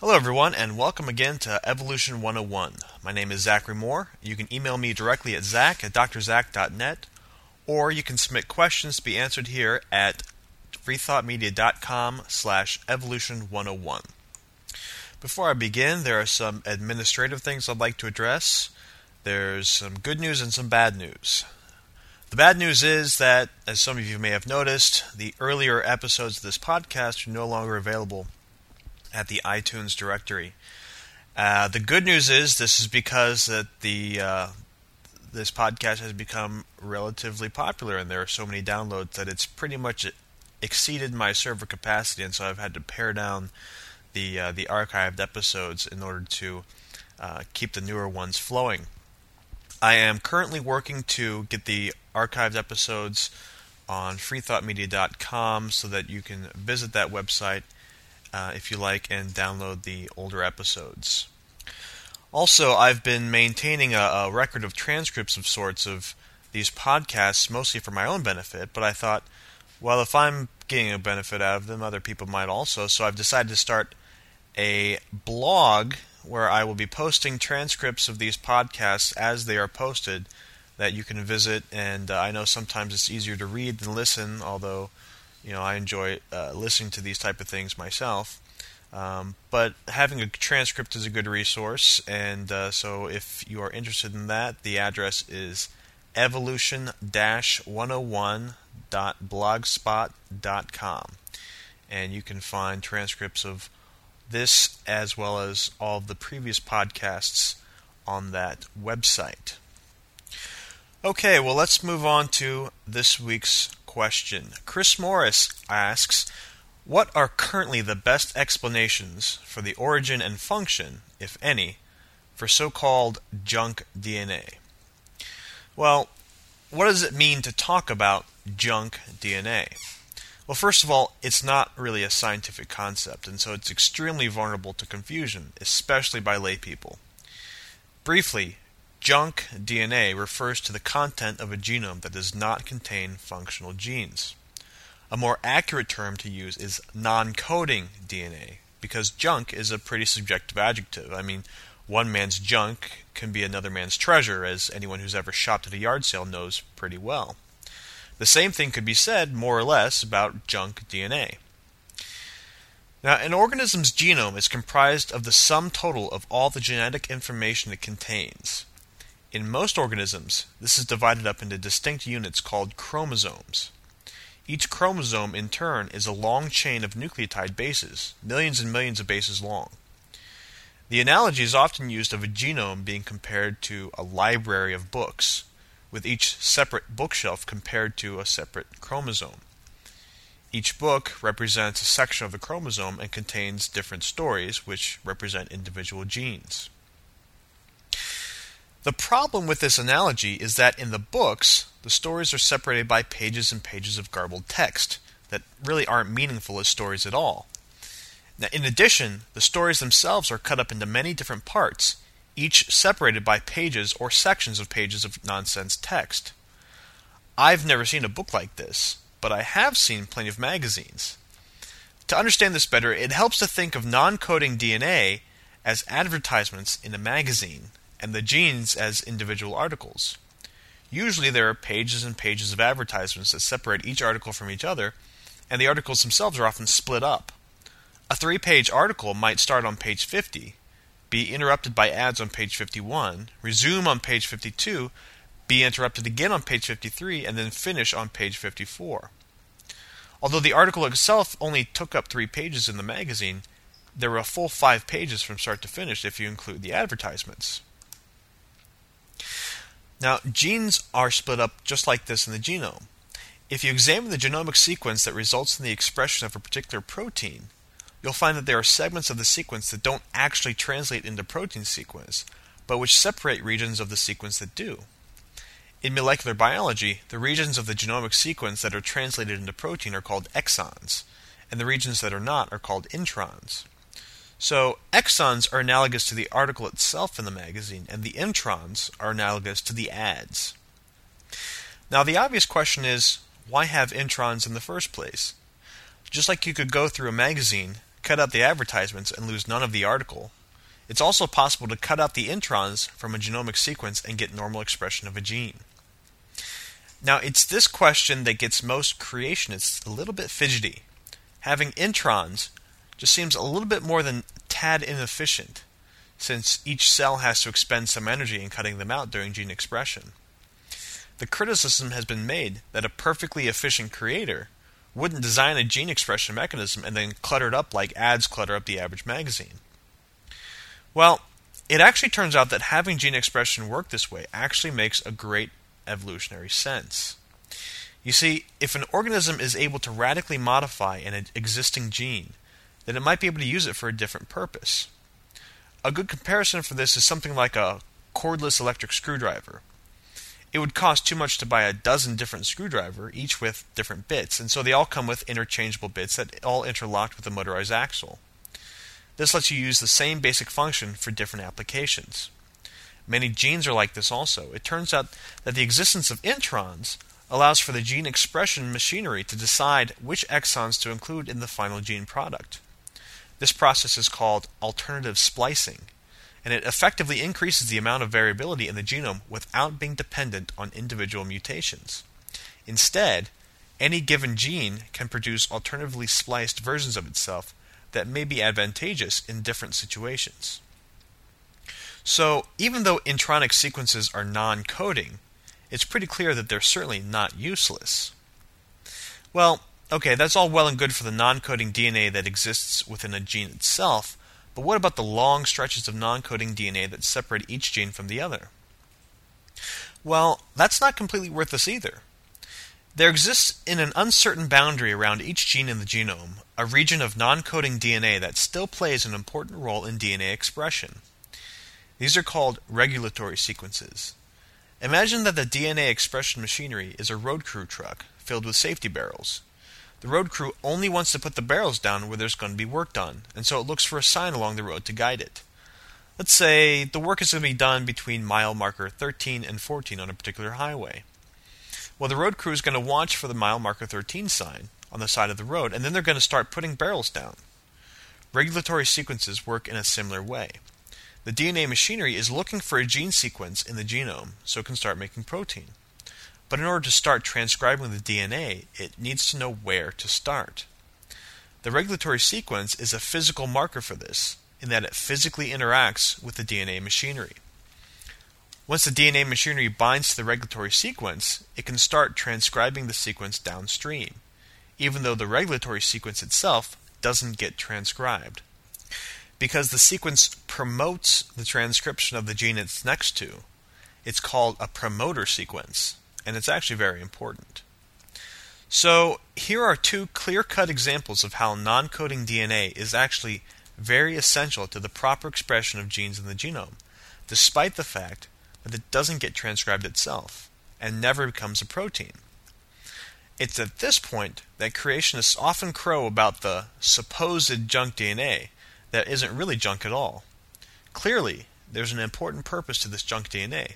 Hello everyone, and welcome again to Evolution 101. My name is Zachary Moore. You can email me directly at zach@drzach.net, or you can submit questions to be answered here at FreethoughtMedia.com/evolution101. Before I begin, there are some administrative things I'd like to address. There's some good news and some bad news. The bad news is that, as some of you may have noticed, the earlier episodes of this podcast are no longer available at the iTunes directory. The good news is this is because that this podcast has become relatively popular, and there are so many downloads that it's pretty much exceeded my server capacity, and so I've had to pare down the archived episodes in order to keep the newer ones flowing. I am currently working to get the archived episodes on freethoughtmedia.com so that you can visit that website if you like, and download the older episodes. Also, I've been maintaining a record of transcripts of sorts of these podcasts, mostly for my own benefit, but I thought, well, if I'm getting a benefit out of them, other people might also, so I've decided to start a blog where I will be posting transcripts of these podcasts as they are posted that you can visit, and I know sometimes it's easier to read than listen, although I enjoy listening to these type of things myself. But having a transcript is a good resource, and so if you are interested in that, the address is evolution-101.blogspot.com. And you can find transcripts of this as well as all of the previous podcasts on that website. Okay, well, let's move on to this week's question. Chris Morris asks, what are currently the best explanations for the origin and function, if any, for so-called junk DNA? Well, what does it mean to talk about junk DNA? Well, first of all, it's not really a scientific concept, and so it's extremely vulnerable to confusion, especially by lay people. Briefly, junk DNA refers to the content of a genome that does not contain functional genes. A more accurate term to use is non-coding DNA, because junk is a pretty subjective adjective. I mean, one man's junk can be another man's treasure, as anyone who's ever shopped at a yard sale knows pretty well. The same thing could be said, more or less, about junk DNA. Now, an organism's genome is comprised of the sum total of all the genetic information it contains. In most organisms, this is divided up into distinct units called chromosomes. Each chromosome, in turn, is a long chain of nucleotide bases, millions and millions of bases long. The analogy is often used of a genome being compared to a library of books, with each separate bookshelf compared to a separate chromosome. Each book represents a section of the chromosome and contains different stories, which represent individual genes. The problem with this analogy is that in the books, the stories are separated by pages and pages of garbled text that really aren't meaningful as stories at all. Now, in addition, the stories themselves are cut up into many different parts, each separated by pages or sections of pages of nonsense text. I've never seen a book like this, but I have seen plenty of magazines. To understand this better, it helps to think of non-coding DNA as advertisements in a magazine, and the genes as individual articles. Usually there are pages and pages of advertisements that separate each article from each other, and the articles themselves are often split up. A 3-page article might start on page 50, be interrupted by ads on page 51, resume on page 52, be interrupted again on page 53, and then finish on page 54. Although the article itself only took up 3 pages in the magazine, there were a full 5 pages from start to finish if you include the advertisements. Now, genes are split up just like this in the genome. If you examine the genomic sequence that results in the expression of a particular protein, you'll find that there are segments of the sequence that don't actually translate into protein sequence, but which separate regions of the sequence that do. In molecular biology, the regions of the genomic sequence that are translated into protein are called exons, and the regions that are not are called introns. So, exons are analogous to the article itself in the magazine, and the introns are analogous to the ads. Now, the obvious question is, why have introns in the first place? Just like you could go through a magazine, cut out the advertisements and lose none of the article. It's also possible to cut out the introns from a genomic sequence and get normal expression of a gene. Now, it's this question that gets most creationists a little bit fidgety. Having introns just seems a little bit more than tad inefficient, since each cell has to expend some energy in cutting them out during gene expression. The criticism has been made that a perfectly efficient creator wouldn't design a gene expression mechanism and then clutter it up like ads clutter up the average magazine. Well, it actually turns out that having gene expression work this way actually makes a great evolutionary sense. You see, if an organism is able to radically modify an existing gene, then it might be able to use it for a different purpose. A good comparison for this is something like a cordless electric screwdriver. It would cost too much to buy a dozen different screwdrivers, each with different bits, and so they all come with interchangeable bits that all interlocked with a motorized axle. This lets you use the same basic function for different applications. Many genes are like this also. It turns out that the existence of introns allows for the gene expression machinery to decide which exons to include in the final gene product. This process is called alternative splicing, and it effectively increases the amount of variability in the genome without being dependent on individual mutations. Instead, any given gene can produce alternatively spliced versions of itself that may be advantageous in different situations. So, even though intronic sequences are non-coding, it's pretty clear that they're certainly not useless. Well, okay, that's all well and good for the non-coding DNA that exists within a gene itself, but what about the long stretches of non-coding DNA that separate each gene from the other? Well, that's not completely worthless either. There exists in an uncertain boundary around each gene in the genome a region of non-coding DNA that still plays an important role in DNA expression. These are called regulatory sequences. Imagine that the DNA expression machinery is a road crew truck filled with safety barrels. The road crew only wants to put the barrels down where there's going to be work done, and so it looks for a sign along the road to guide it. Let's say the work is going to be done between mile marker 13 and 14 on a particular highway. Well, the road crew is going to watch for the mile marker 13 sign on the side of the road, and then they're going to start putting barrels down. Regulatory sequences work in a similar way. The DNA machinery is looking for a gene sequence in the genome so it can start making protein. But in order to start transcribing the DNA, it needs to know where to start. The regulatory sequence is a physical marker for this, in that it physically interacts with the DNA machinery. Once the DNA machinery binds to the regulatory sequence, it can start transcribing the sequence downstream, even though the regulatory sequence itself doesn't get transcribed, because the sequence promotes the transcription of the gene it's next to. It's called a promoter sequence, and it's actually very important. So here are two clear-cut examples of how non-coding DNA is actually very essential to the proper expression of genes in the genome, despite the fact that it doesn't get transcribed itself and never becomes a protein. It's at this point that creationists often crow about the supposed junk DNA that isn't really junk at all. Clearly, there's an important purpose to this junk DNA,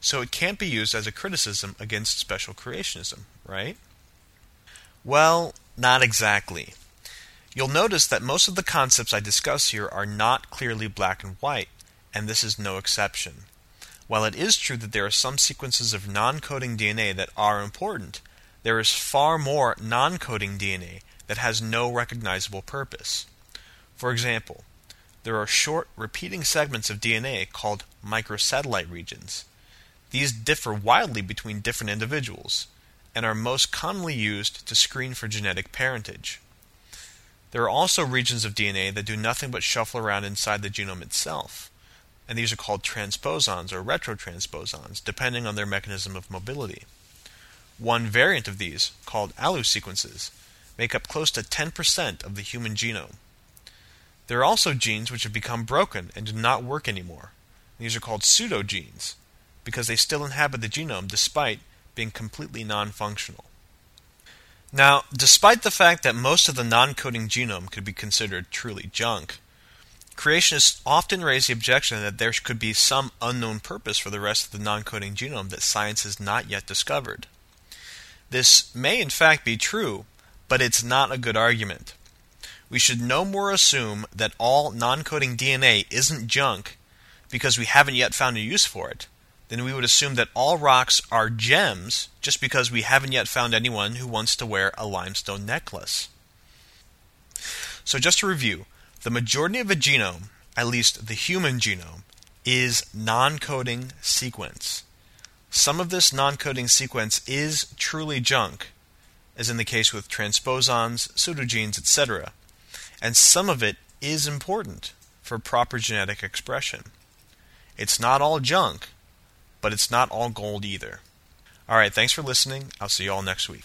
so it can't be used as a criticism against special creationism, right? Well, not exactly. You'll notice that most of the concepts I discuss here are not clearly black and white, and this is no exception. While it is true that there are some sequences of non-coding DNA that are important, there is far more non-coding DNA that has no recognizable purpose. For example, there are short, repeating segments of DNA called microsatellite regions. These differ wildly between different individuals and are most commonly used to screen for genetic parentage. There are also regions of DNA that do nothing but shuffle around inside the genome itself, and these are called transposons or retrotransposons, depending on their mechanism of mobility. One variant of these, called ALU sequences, make up close to 10% of the human genome. There are also genes which have become broken and do not work anymore. These are called pseudogenes, because they still inhabit the genome despite being completely non-functional. Now, despite the fact that most of the non-coding genome could be considered truly junk, creationists often raise the objection that there could be some unknown purpose for the rest of the non-coding genome that science has not yet discovered. This may in fact be true, but it's not a good argument. we should no more assume that all non-coding DNA isn't junk because we haven't yet found a use for it than we would assume that all rocks are gems just because we haven't yet found anyone who wants to wear a limestone necklace. So just to review, the majority of a genome, at least the human genome, is non-coding sequence. Some of this non-coding sequence is truly junk, as in the case with transposons, pseudogenes, etc., and some of it is important for proper genetic expression. It's not all junk, but it's not all gold either. All right, thanks for listening. I'll see you all next week.